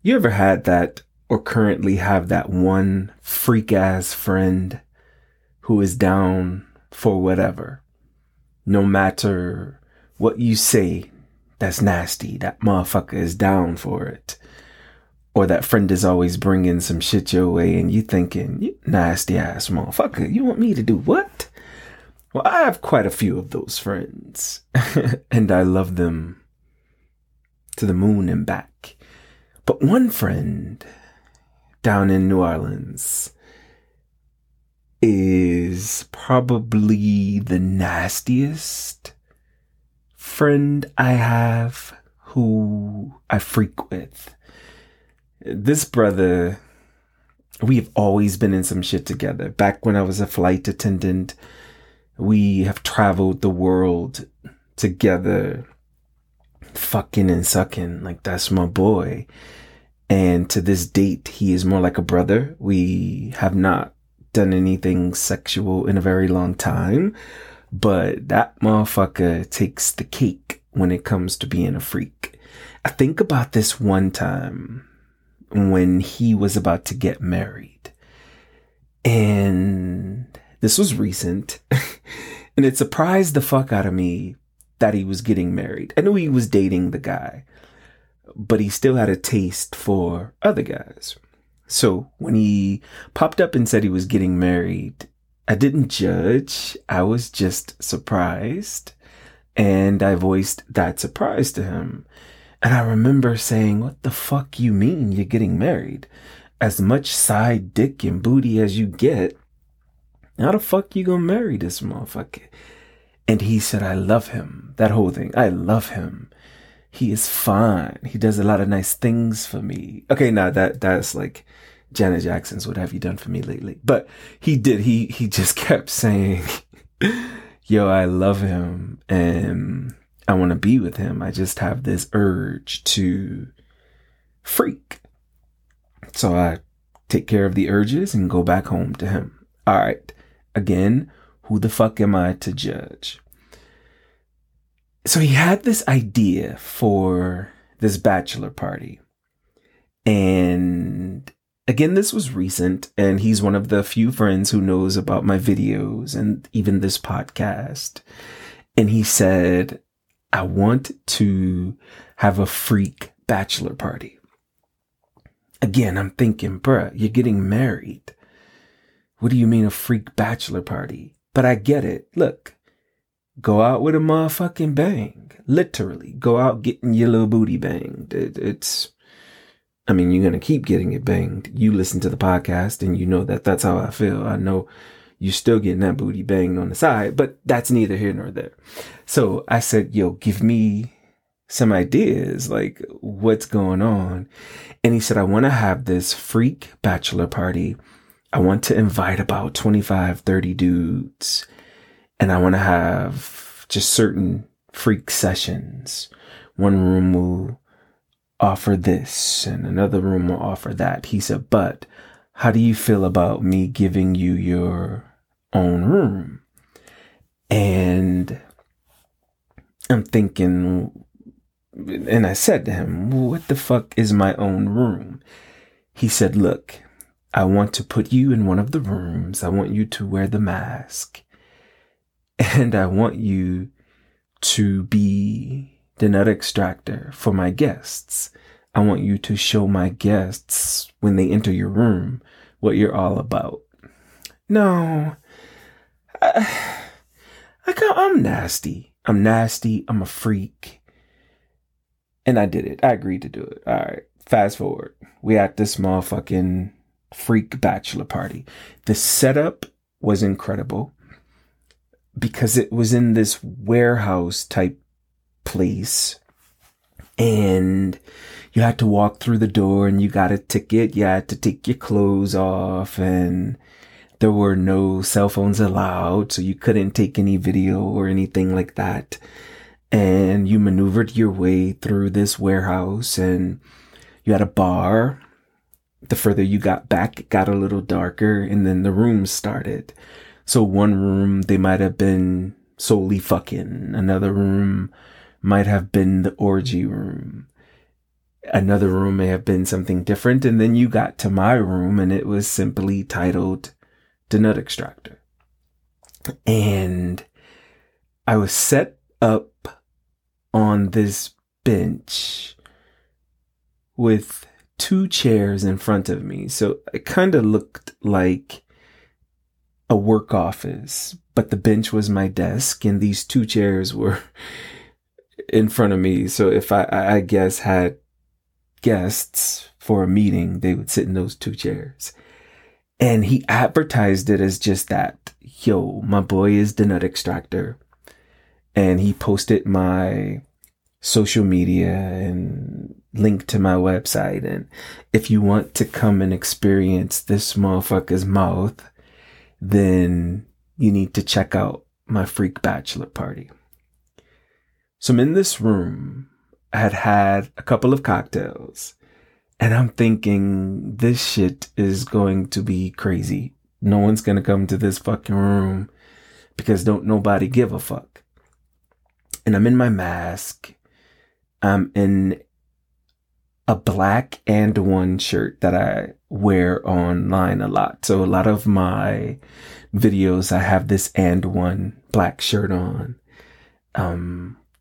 You ever had that or currently have that one freak-ass friend who is down for whatever? No matter what you say, that's nasty. That motherfucker is down for it. Or that friend is always bringing some shit your way and you thinking, you nasty ass motherfucker, you want me to do what? Well, I have quite a few of those friends and I love them to the moon and back. But one friend down in New Orleans is probably the nastiest friend I have who I freak with. This brother, we've always been in some shit together. Back when I was a flight attendant, we have traveled the world together, fucking and sucking. Like, that's my boy. And to this date, he is more like a brother. We have not done anything sexual in a very long time, but that motherfucker takes the cake when it comes to being a freak. I think about this one time when he was about to get married. And this was recent. And it surprised the fuck out of me that he was getting married. I knew he was dating the guy, but he still had a taste for other guys. So when he popped up and said he was getting married, I didn't judge. I was just surprised. And I voiced that surprise to him. And I remember saying, what the fuck you mean you're getting married? As much side dick and booty as you get, how the fuck you gonna marry this motherfucker? And he said, I love him. That whole thing. I love him. He is fine. He does a lot of nice things for me. Okay, now that's like Janet Jackson's What Have You Done For Me Lately? But he did. He just kept saying, yo, I love him. And I want to be with him. I just have this urge to freak. So I take care of the urges and go back home to him. All right. Again, who the fuck am I to judge? So he had this idea for this bachelor party. And again, this was recent. And he's one of the few friends who knows about my videos and even this podcast. And he said, I want to have a freak bachelor party. Again, I'm thinking, bruh, you're getting married. What do you mean a freak bachelor party? But I get it. Look, go out with a motherfucking bang. Literally, go out getting your little booty banged. You're going to keep getting it banged. You listen to the podcast and you know that that's how I feel. I know you're still getting that booty banged on the side, but that's neither here nor there. So I said, yo, give me some ideas, like what's going on. And he said, I want to have this freak bachelor party. I want to invite about 25, 30 dudes. And I want to have just certain freak sessions. One room will offer this and another room will offer that. He said, but how do you feel about me giving you your own room? And I'm thinking, and I said to him, what the fuck is my own room? He said, look, I want to put you in one of the rooms. I want you to wear the mask. And I want you to be the nut extractor for my guests. I want you to show my guests when they enter your room what you're all about. No, I'm nasty. I'm nasty. I'm a freak. And I did it. I agreed to do it. All right. Fast forward. We at this motherfucking freak bachelor party. The setup was incredible because it was in this warehouse type place. And you had to walk through the door and you got a ticket. You had to take your clothes off and there were no cell phones allowed. So you couldn't take any video or anything like that. And you maneuvered your way through this warehouse and you had a bar. The further you got back, it got a little darker and then the rooms started. So one room, they might have been solely fucking. Another room might have been the orgy room. another room may have been something different. And then you got to my room and it was simply titled The Nut Extractor. And I was set up on this bench with two chairs in front of me. So it kind of looked like a work office, but the bench was my desk and these two chairs were in front of me. So if I guess had guests for a meeting, they would sit in those two chairs. And he advertised it as just that. Yo, my boy is the Nut Extractor. And he posted my social media and link to my website. And if you want to come and experience this motherfucker's mouth, then you need to check out my freak bachelor party. So I'm in this room. I had a couple of cocktails and I'm thinking this shit is going to be crazy. No one's going to come to this fucking room because don't nobody give a fuck. And I'm in my mask. I'm in a black and one shirt that I wear online a lot. So a lot of my videos, I have this and one black shirt on,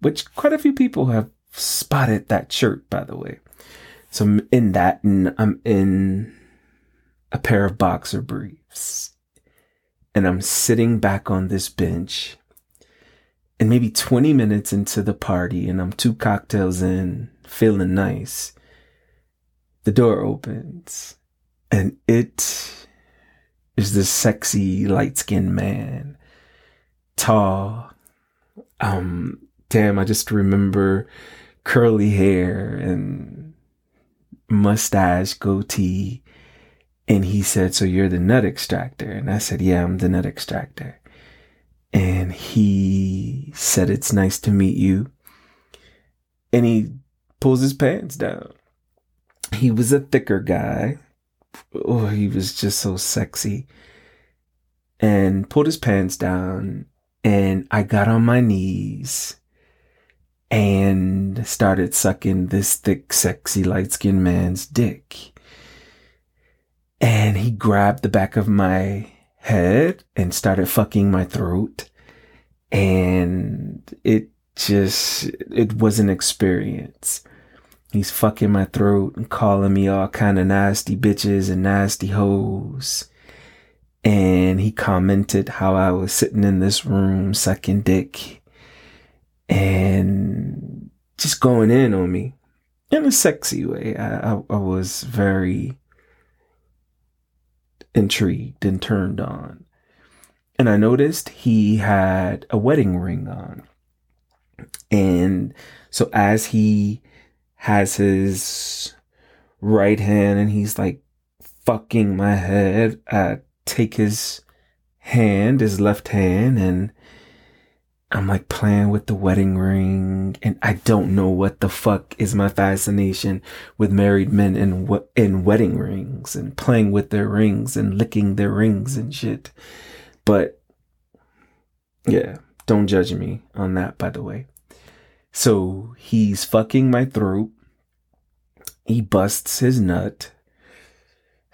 which quite a few people have spotted that shirt, by the way. So I'm in that and I'm in a pair of boxer briefs and I'm sitting back on this bench and maybe 20 minutes into the party and I'm two cocktails in, feeling nice. The door opens and it is this sexy light-skinned man, tall, damn, I just remember curly hair and mustache, goatee. And he said, so you're the Nut Extractor. And I said, yeah, I'm the Nut Extractor. And he said, it's nice to meet you. And he pulls his pants down. He was a thicker guy. Oh, he was just so sexy. And pulled his pants down. And I got on my knees and started sucking this thick, sexy, light-skinned man's dick. And he grabbed the back of my head and started fucking my throat. And it was an experience. He's fucking my throat and calling me all kind of nasty bitches and nasty hoes. And he commented how I was sitting in this room sucking dick and just going in on me in a sexy way. I was very intrigued and turned on. And I noticed he had a wedding ring on. And so as he has his right hand and he's like fucking my head, take his hand, his left hand, and I'm like playing with the wedding ring. And I don't know what the fuck is my fascination with married men and wedding rings and playing with their rings and licking their rings and shit. But yeah, don't judge me on that, by the way. So he's fucking my throat. He busts his nut.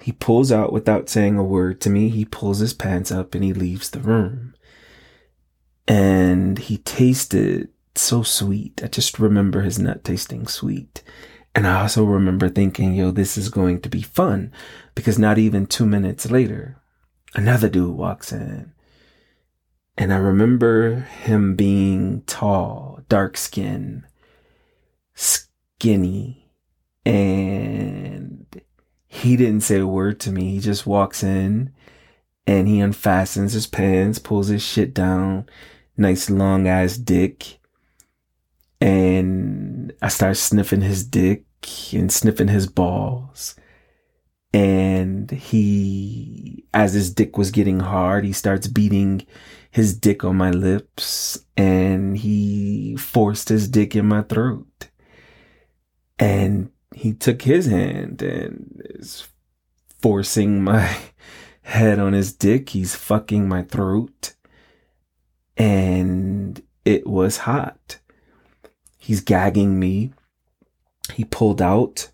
He pulls out without saying a word to me. He pulls his pants up and he leaves the room. And he tasted so sweet. I just remember his nut tasting sweet. And I also remember thinking, yo, this is going to be fun. Because not even 2 minutes later, another dude walks in. And I remember him being tall, dark skin, skinny, and he didn't say a word to me. He just walks in and he unfastens his pants, pulls his shit down, nice long ass dick. And I start sniffing his dick and sniffing his balls. And he, as his dick was getting hard, he starts beating his dick on my lips and he forced his dick in my throat. And he took his hand and is forcing my head on his dick. He's fucking my throat. And it was hot. He's gagging me. He pulled out.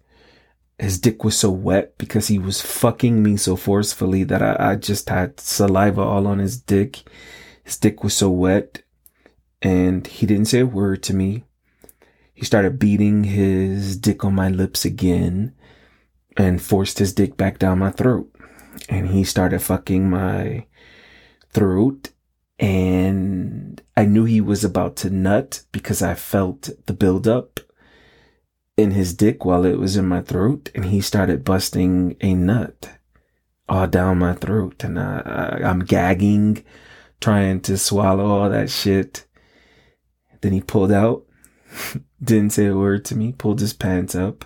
His dick was so wet because he was fucking me so forcefully that I just had saliva all on his dick. His dick was so wet, and he didn't say a word to me. He started beating his dick on my lips again and forced his dick back down my throat. And he started fucking my throat. And I knew he was about to nut because I felt the buildup in his dick while it was in my throat. And he started busting a nut all down my throat. And I'm gagging, trying to swallow all that shit. Then he pulled out. Didn't say a word to me, pulled his pants up,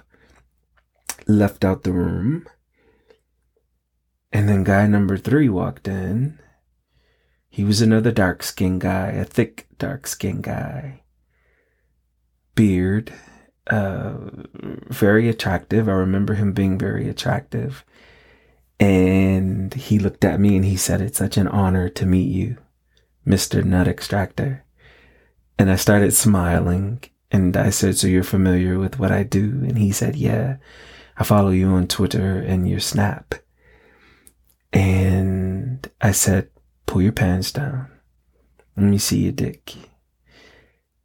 left out the room. And then guy number 3 walked in. He was another dark-skinned guy, a thick dark-skinned guy. Beard, very attractive. I remember him being very attractive. And he looked at me and he said, "It's such an honor to meet you, Mr. Nut Extractor." And I started smiling, and I said, "So you're familiar with what I do?" And he said, "Yeah, I follow you on Twitter and your Snap." And I said, "Pull your pants down. Let me see your dick."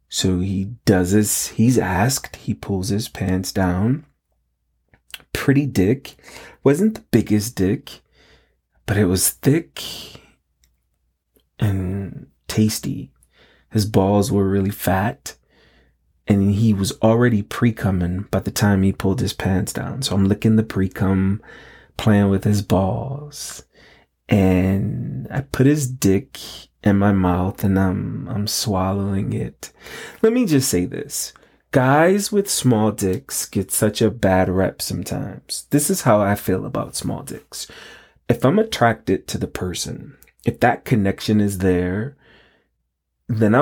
So he does this. He's asked. He pulls his pants down. Pretty dick. Wasn't the biggest dick, but it was thick and tasty. His balls were really fat, and he was already pre-cumming by the time he pulled his pants down. So I'm licking the pre-cum, playing with his balls, and I put his dick in my mouth and I'm swallowing it. Let me just say this. Guys with small dicks get such a bad rep sometimes. This is how I feel about small dicks. If I'm attracted to the person, if that connection is there, then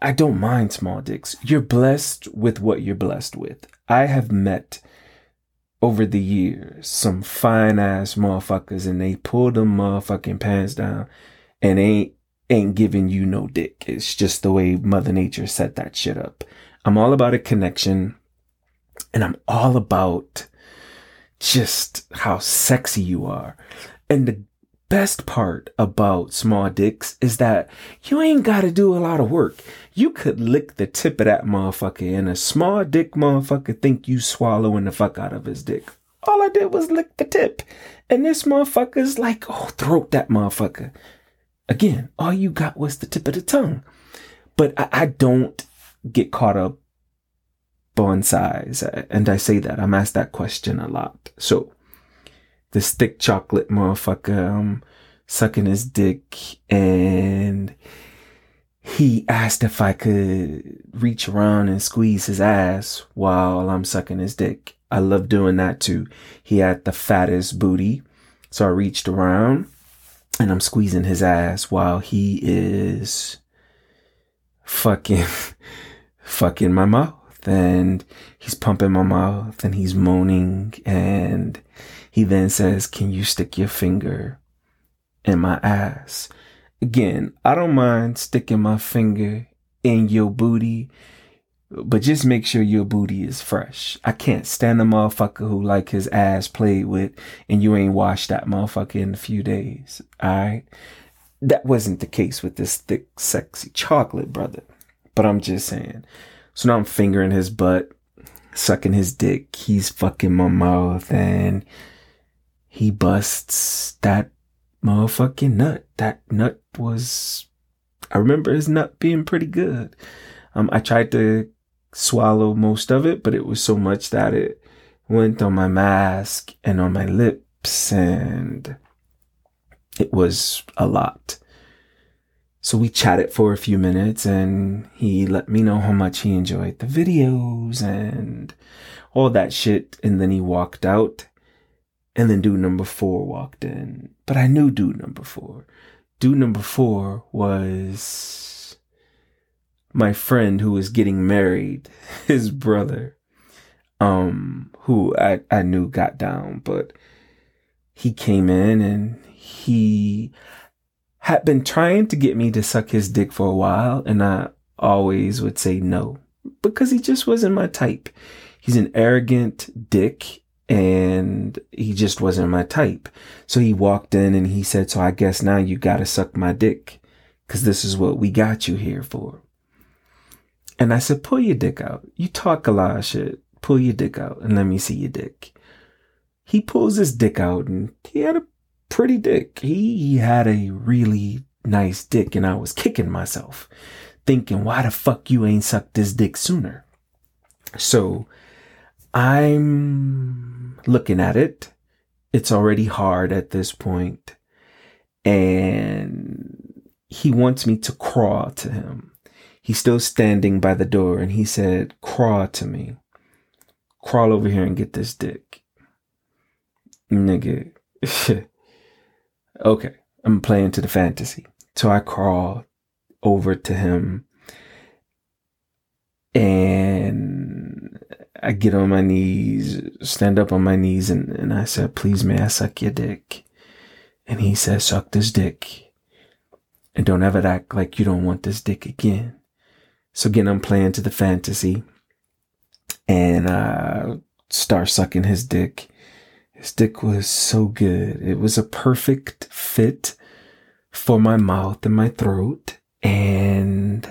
I don't mind small dicks. You're blessed with what you're blessed with. I have met over the years some fine ass motherfuckers, and they pull them motherfucking pants down and ain't giving you no dick. It's just the way Mother Nature set that shit up. I'm all about a connection, and I'm all about just how sexy you are. And the best part about small dicks is that you ain't got to do a lot of work. You could lick the tip of that motherfucker, and a small dick motherfucker think you swallowing the fuck out of his dick. All I did was lick the tip, and this motherfucker's like, "Oh, throat that motherfucker." Again, all you got was the tip of the tongue. But I don't get caught up on size, and I say that. I'm asked that question a lot. So this thick chocolate motherfucker, I'm sucking his dick, and he asked if I could reach around and squeeze his ass while I'm sucking his dick. I love doing that too. He had the fattest booty, so I reached around and I'm squeezing his ass while he is fucking my mouth, and he's pumping my mouth and he's moaning, and he then says, "Can you stick your finger in my ass?" Again, I don't mind sticking my finger in your booty, but just make sure your booty is fresh. I can't stand a motherfucker who like his ass played with and you ain't washed that motherfucker in a few days. All right. That wasn't the case with this thick, sexy chocolate brother, but I'm just saying. So now I'm fingering his butt, sucking his dick. He's fucking my mouth, and he busts that motherfucking nut. That nut was, I remember his nut being pretty good. I tried to swallow most of it, but it was so much that it went on my mask and on my lips, and it was a lot. So we chatted for a few minutes, and he let me know how much he enjoyed the videos and all that shit. And then he walked out. And then dude number 4 walked in. But I knew dude number 4. Dude number 4 was my friend who was getting married, his brother, who I knew got down. But he came in, and he had been trying to get me to suck his dick for a while, and I always would say no because he just wasn't my type. he's an arrogant dick and he just wasn't my type. So he walked in and he said, so I guess now you got to suck my dick because this is what we got you here for. And I said, pull your dick out. You talk a lot of shit. Pull your dick out and let me see your dick. He pulls his dick out and he had a pretty dick. He had a really nice dick and I was kicking myself thinking, why the fuck you ain't sucked this dick sooner? So I'm looking at it. It's already hard at this point. And he wants me to crawl to him. He's still standing by the door and he said, crawl to me. Crawl over here and get this dick. Nigga. Okay. I'm playing to the fantasy. So I crawl over to him and I get on my knees, stand up on my knees, and I said, please, may I suck your dick? And he said, suck this dick and don't ever act like you don't want this dick again. So again, I'm playing to the fantasy and I start sucking his dick. His dick was so good. It was a perfect fit for my mouth and my throat. And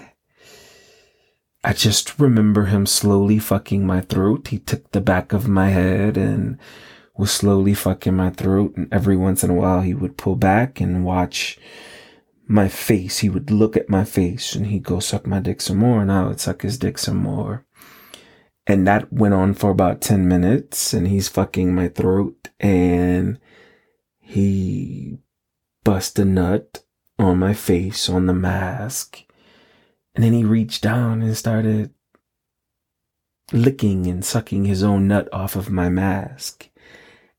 I just remember him slowly fucking my throat. He took the back of my head and was slowly fucking my throat. And every once in a while, he would pull back and watch my face. He would look at my face and he'd go suck my dick some more. And I would suck his dick some more. And that went on for about 10 minutes and he's fucking my throat and he bust a nut on my face, on the mask. And then he reached down and started licking and sucking his own nut off of my mask.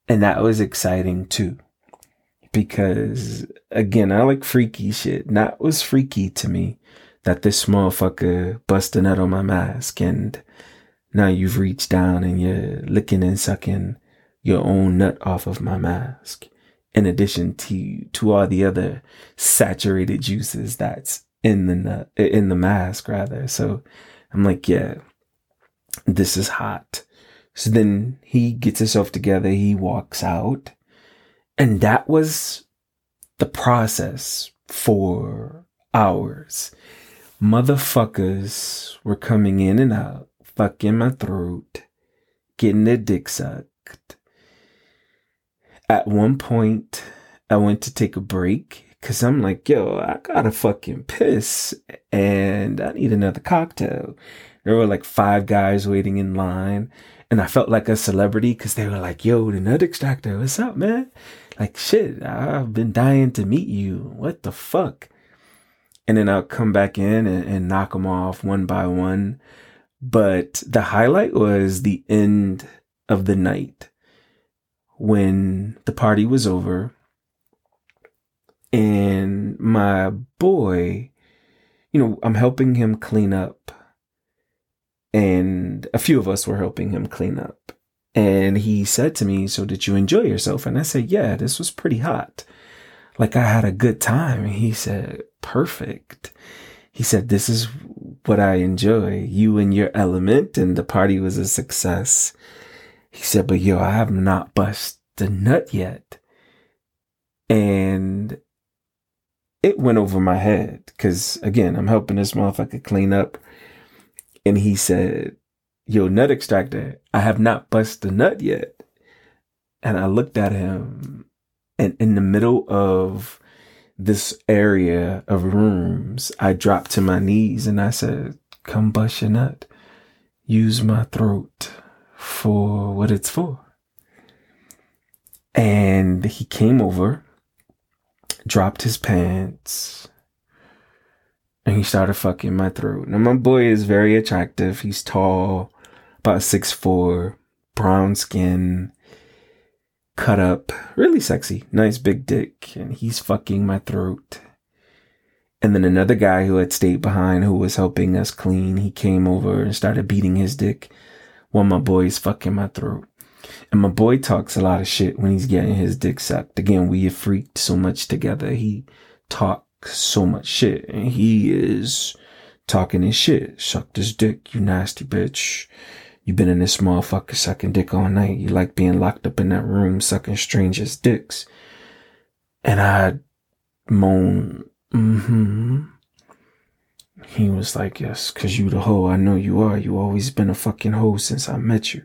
And that was exciting too. Because again, I like freaky shit. And that was freaky to me that this motherfucker bust a nut on my mask and now you've reached down and you're licking and sucking your own nut off of my mask. In addition to all the other saturated juices that's in the nut, in the mask rather. So I'm like, yeah, this is hot. So then he gets himself together. He walks out. And that was the process for hours. Motherfuckers were coming in and out. Fucking my throat, getting their dick sucked. At one point, I went to take a break because I'm like, yo, I gotta fucking piss and I need another cocktail. There were like 5 guys waiting in line and I felt like a celebrity because they were like, yo, the nut extractor, what's up, man? Like, shit, I've been dying to meet you. What the fuck? And then I'll come back in and knock them off one by one. But the highlight was the end of the night when the party was over and my boy, you know, I'm helping him clean up and a few of us were helping him clean up. And he said to me, so did you enjoy yourself? And I said, yeah, this was pretty hot. Like I had a good time. And he said, perfect. He said, this is what I enjoy, you and your element, and the party was a success. He said, but yo, I have not bust the nut yet. And it went over my head because, again, I'm helping this motherfucker clean up. And he said, yo, nut extractor, I have not bust the nut yet. And I looked at him, and in the middle of this area of rooms, I dropped to my knees and I said, come bust your nut. Use my throat for what it's for. And he came over, dropped his pants, and he started fucking my throat. Now, my boy is very attractive. He's tall, about 6'4", brown skin, cut up, really sexy, nice big dick, and he's fucking my throat. And then another guy who had stayed behind, who was helping us clean, he came over and started beating his dick while my boy's fucking my throat. And my boy talks a lot of shit when he's getting his dick sucked. Again, we have freaked so much together. He talks so much shit, and he is talking his shit. Suck this dick, you nasty bitch. You've been in this motherfucker sucking dick all night. You like being locked up in that room sucking strangers' dicks. And I moan, mm-hmm. He was like, yes, because you the hoe. I know you are. You always been a fucking hoe since I met you.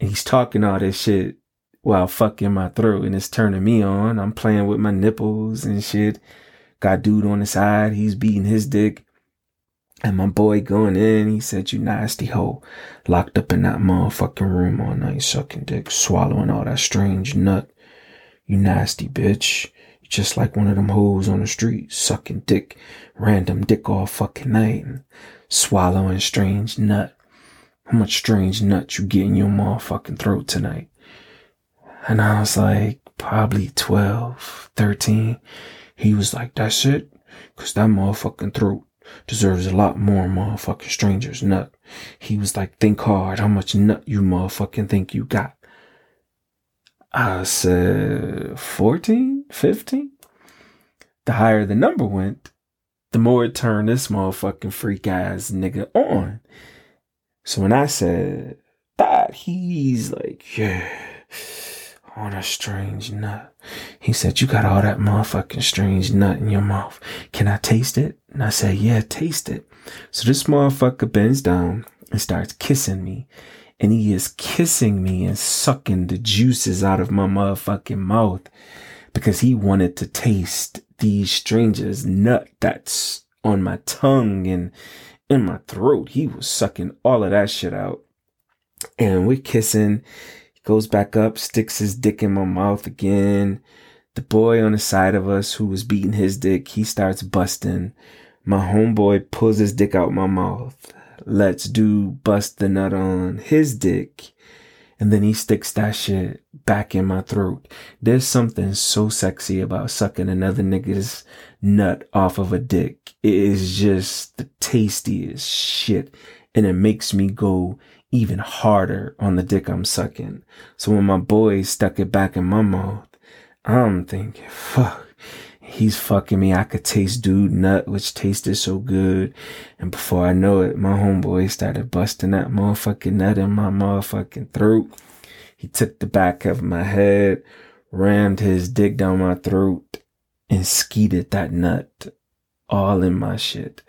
And he's talking all this shit while fucking my throat, and it's turning me on. I'm playing with my nipples and shit. Got dude on the side. He's beating his dick. And my boy going in. He said, you nasty hoe. Locked up in that motherfucking room all night, sucking dick, swallowing all that strange nut. You nasty bitch. You just like one of them hoes on the street, sucking dick, random dick all fucking night, and swallowing strange nut. How much strange nut you get in your motherfucking throat tonight? And I was like, probably 12, 13. He was like, that's it? Because that motherfucking throat deserves a lot more motherfucking stranger's nut. He was like, think hard. How much nut you motherfucking think you got? I said, 14, 15? The higher the number went, the more it turned this motherfucking freak ass nigga on. So when I said that, he's like, yeah. On a strange nut. He said, you got all that motherfucking strange nut in your mouth. Can I taste it? And I said, yeah, taste it. So this motherfucker bends down and starts kissing me. And he is kissing me and sucking the juices out of my motherfucking mouth. Because he wanted to taste these strangers' nut that's on my tongue and in my throat. He was sucking all of that shit out. And we're kissing. Goes back up, sticks his dick in my mouth again. The boy on the side of us who was beating his dick, he starts busting. My homeboy pulls his dick out my mouth. Let's do bust the nut on his dick. And then he sticks that shit back in my throat. There's something so sexy about sucking another nigga's nut off of a dick. It is just the tastiest shit. And it makes me go even harder on the dick I'm sucking. So when my boy stuck it back in my mouth, I'm thinking, fuck, he's fucking me. I could taste dude nut, which tasted so good. And before I know it, my homeboy started busting that motherfucking nut in my motherfucking throat. He took the back of my head, rammed his dick down my throat, and skeeted that nut all in my shit.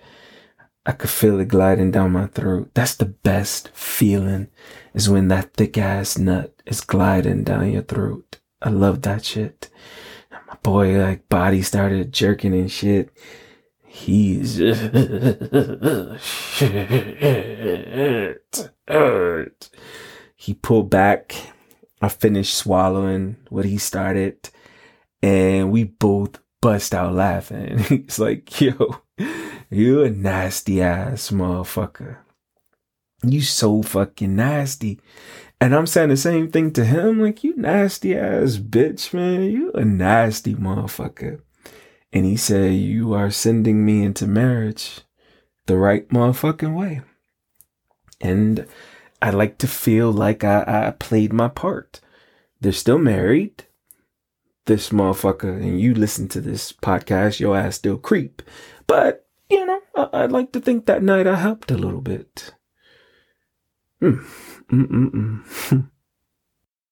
I could feel it gliding down my throat. That's the best feeling, is when that thick ass nut is gliding down your throat. I love that shit. And my boy, like, body started jerking and shit. He's shit. He pulled back. I finished swallowing what he started, and we both bust out laughing. He's like, yo, you a nasty ass motherfucker. You so fucking nasty. And I'm saying the same thing to him. Like, you nasty ass bitch, man. You a nasty motherfucker. And he said, you are sending me into marriage the right motherfucking way. And I like to feel like I played my part. They're still married. This motherfucker, and you listen to this podcast, your ass still creep. But you know, I'd like to think that night I helped a little bit.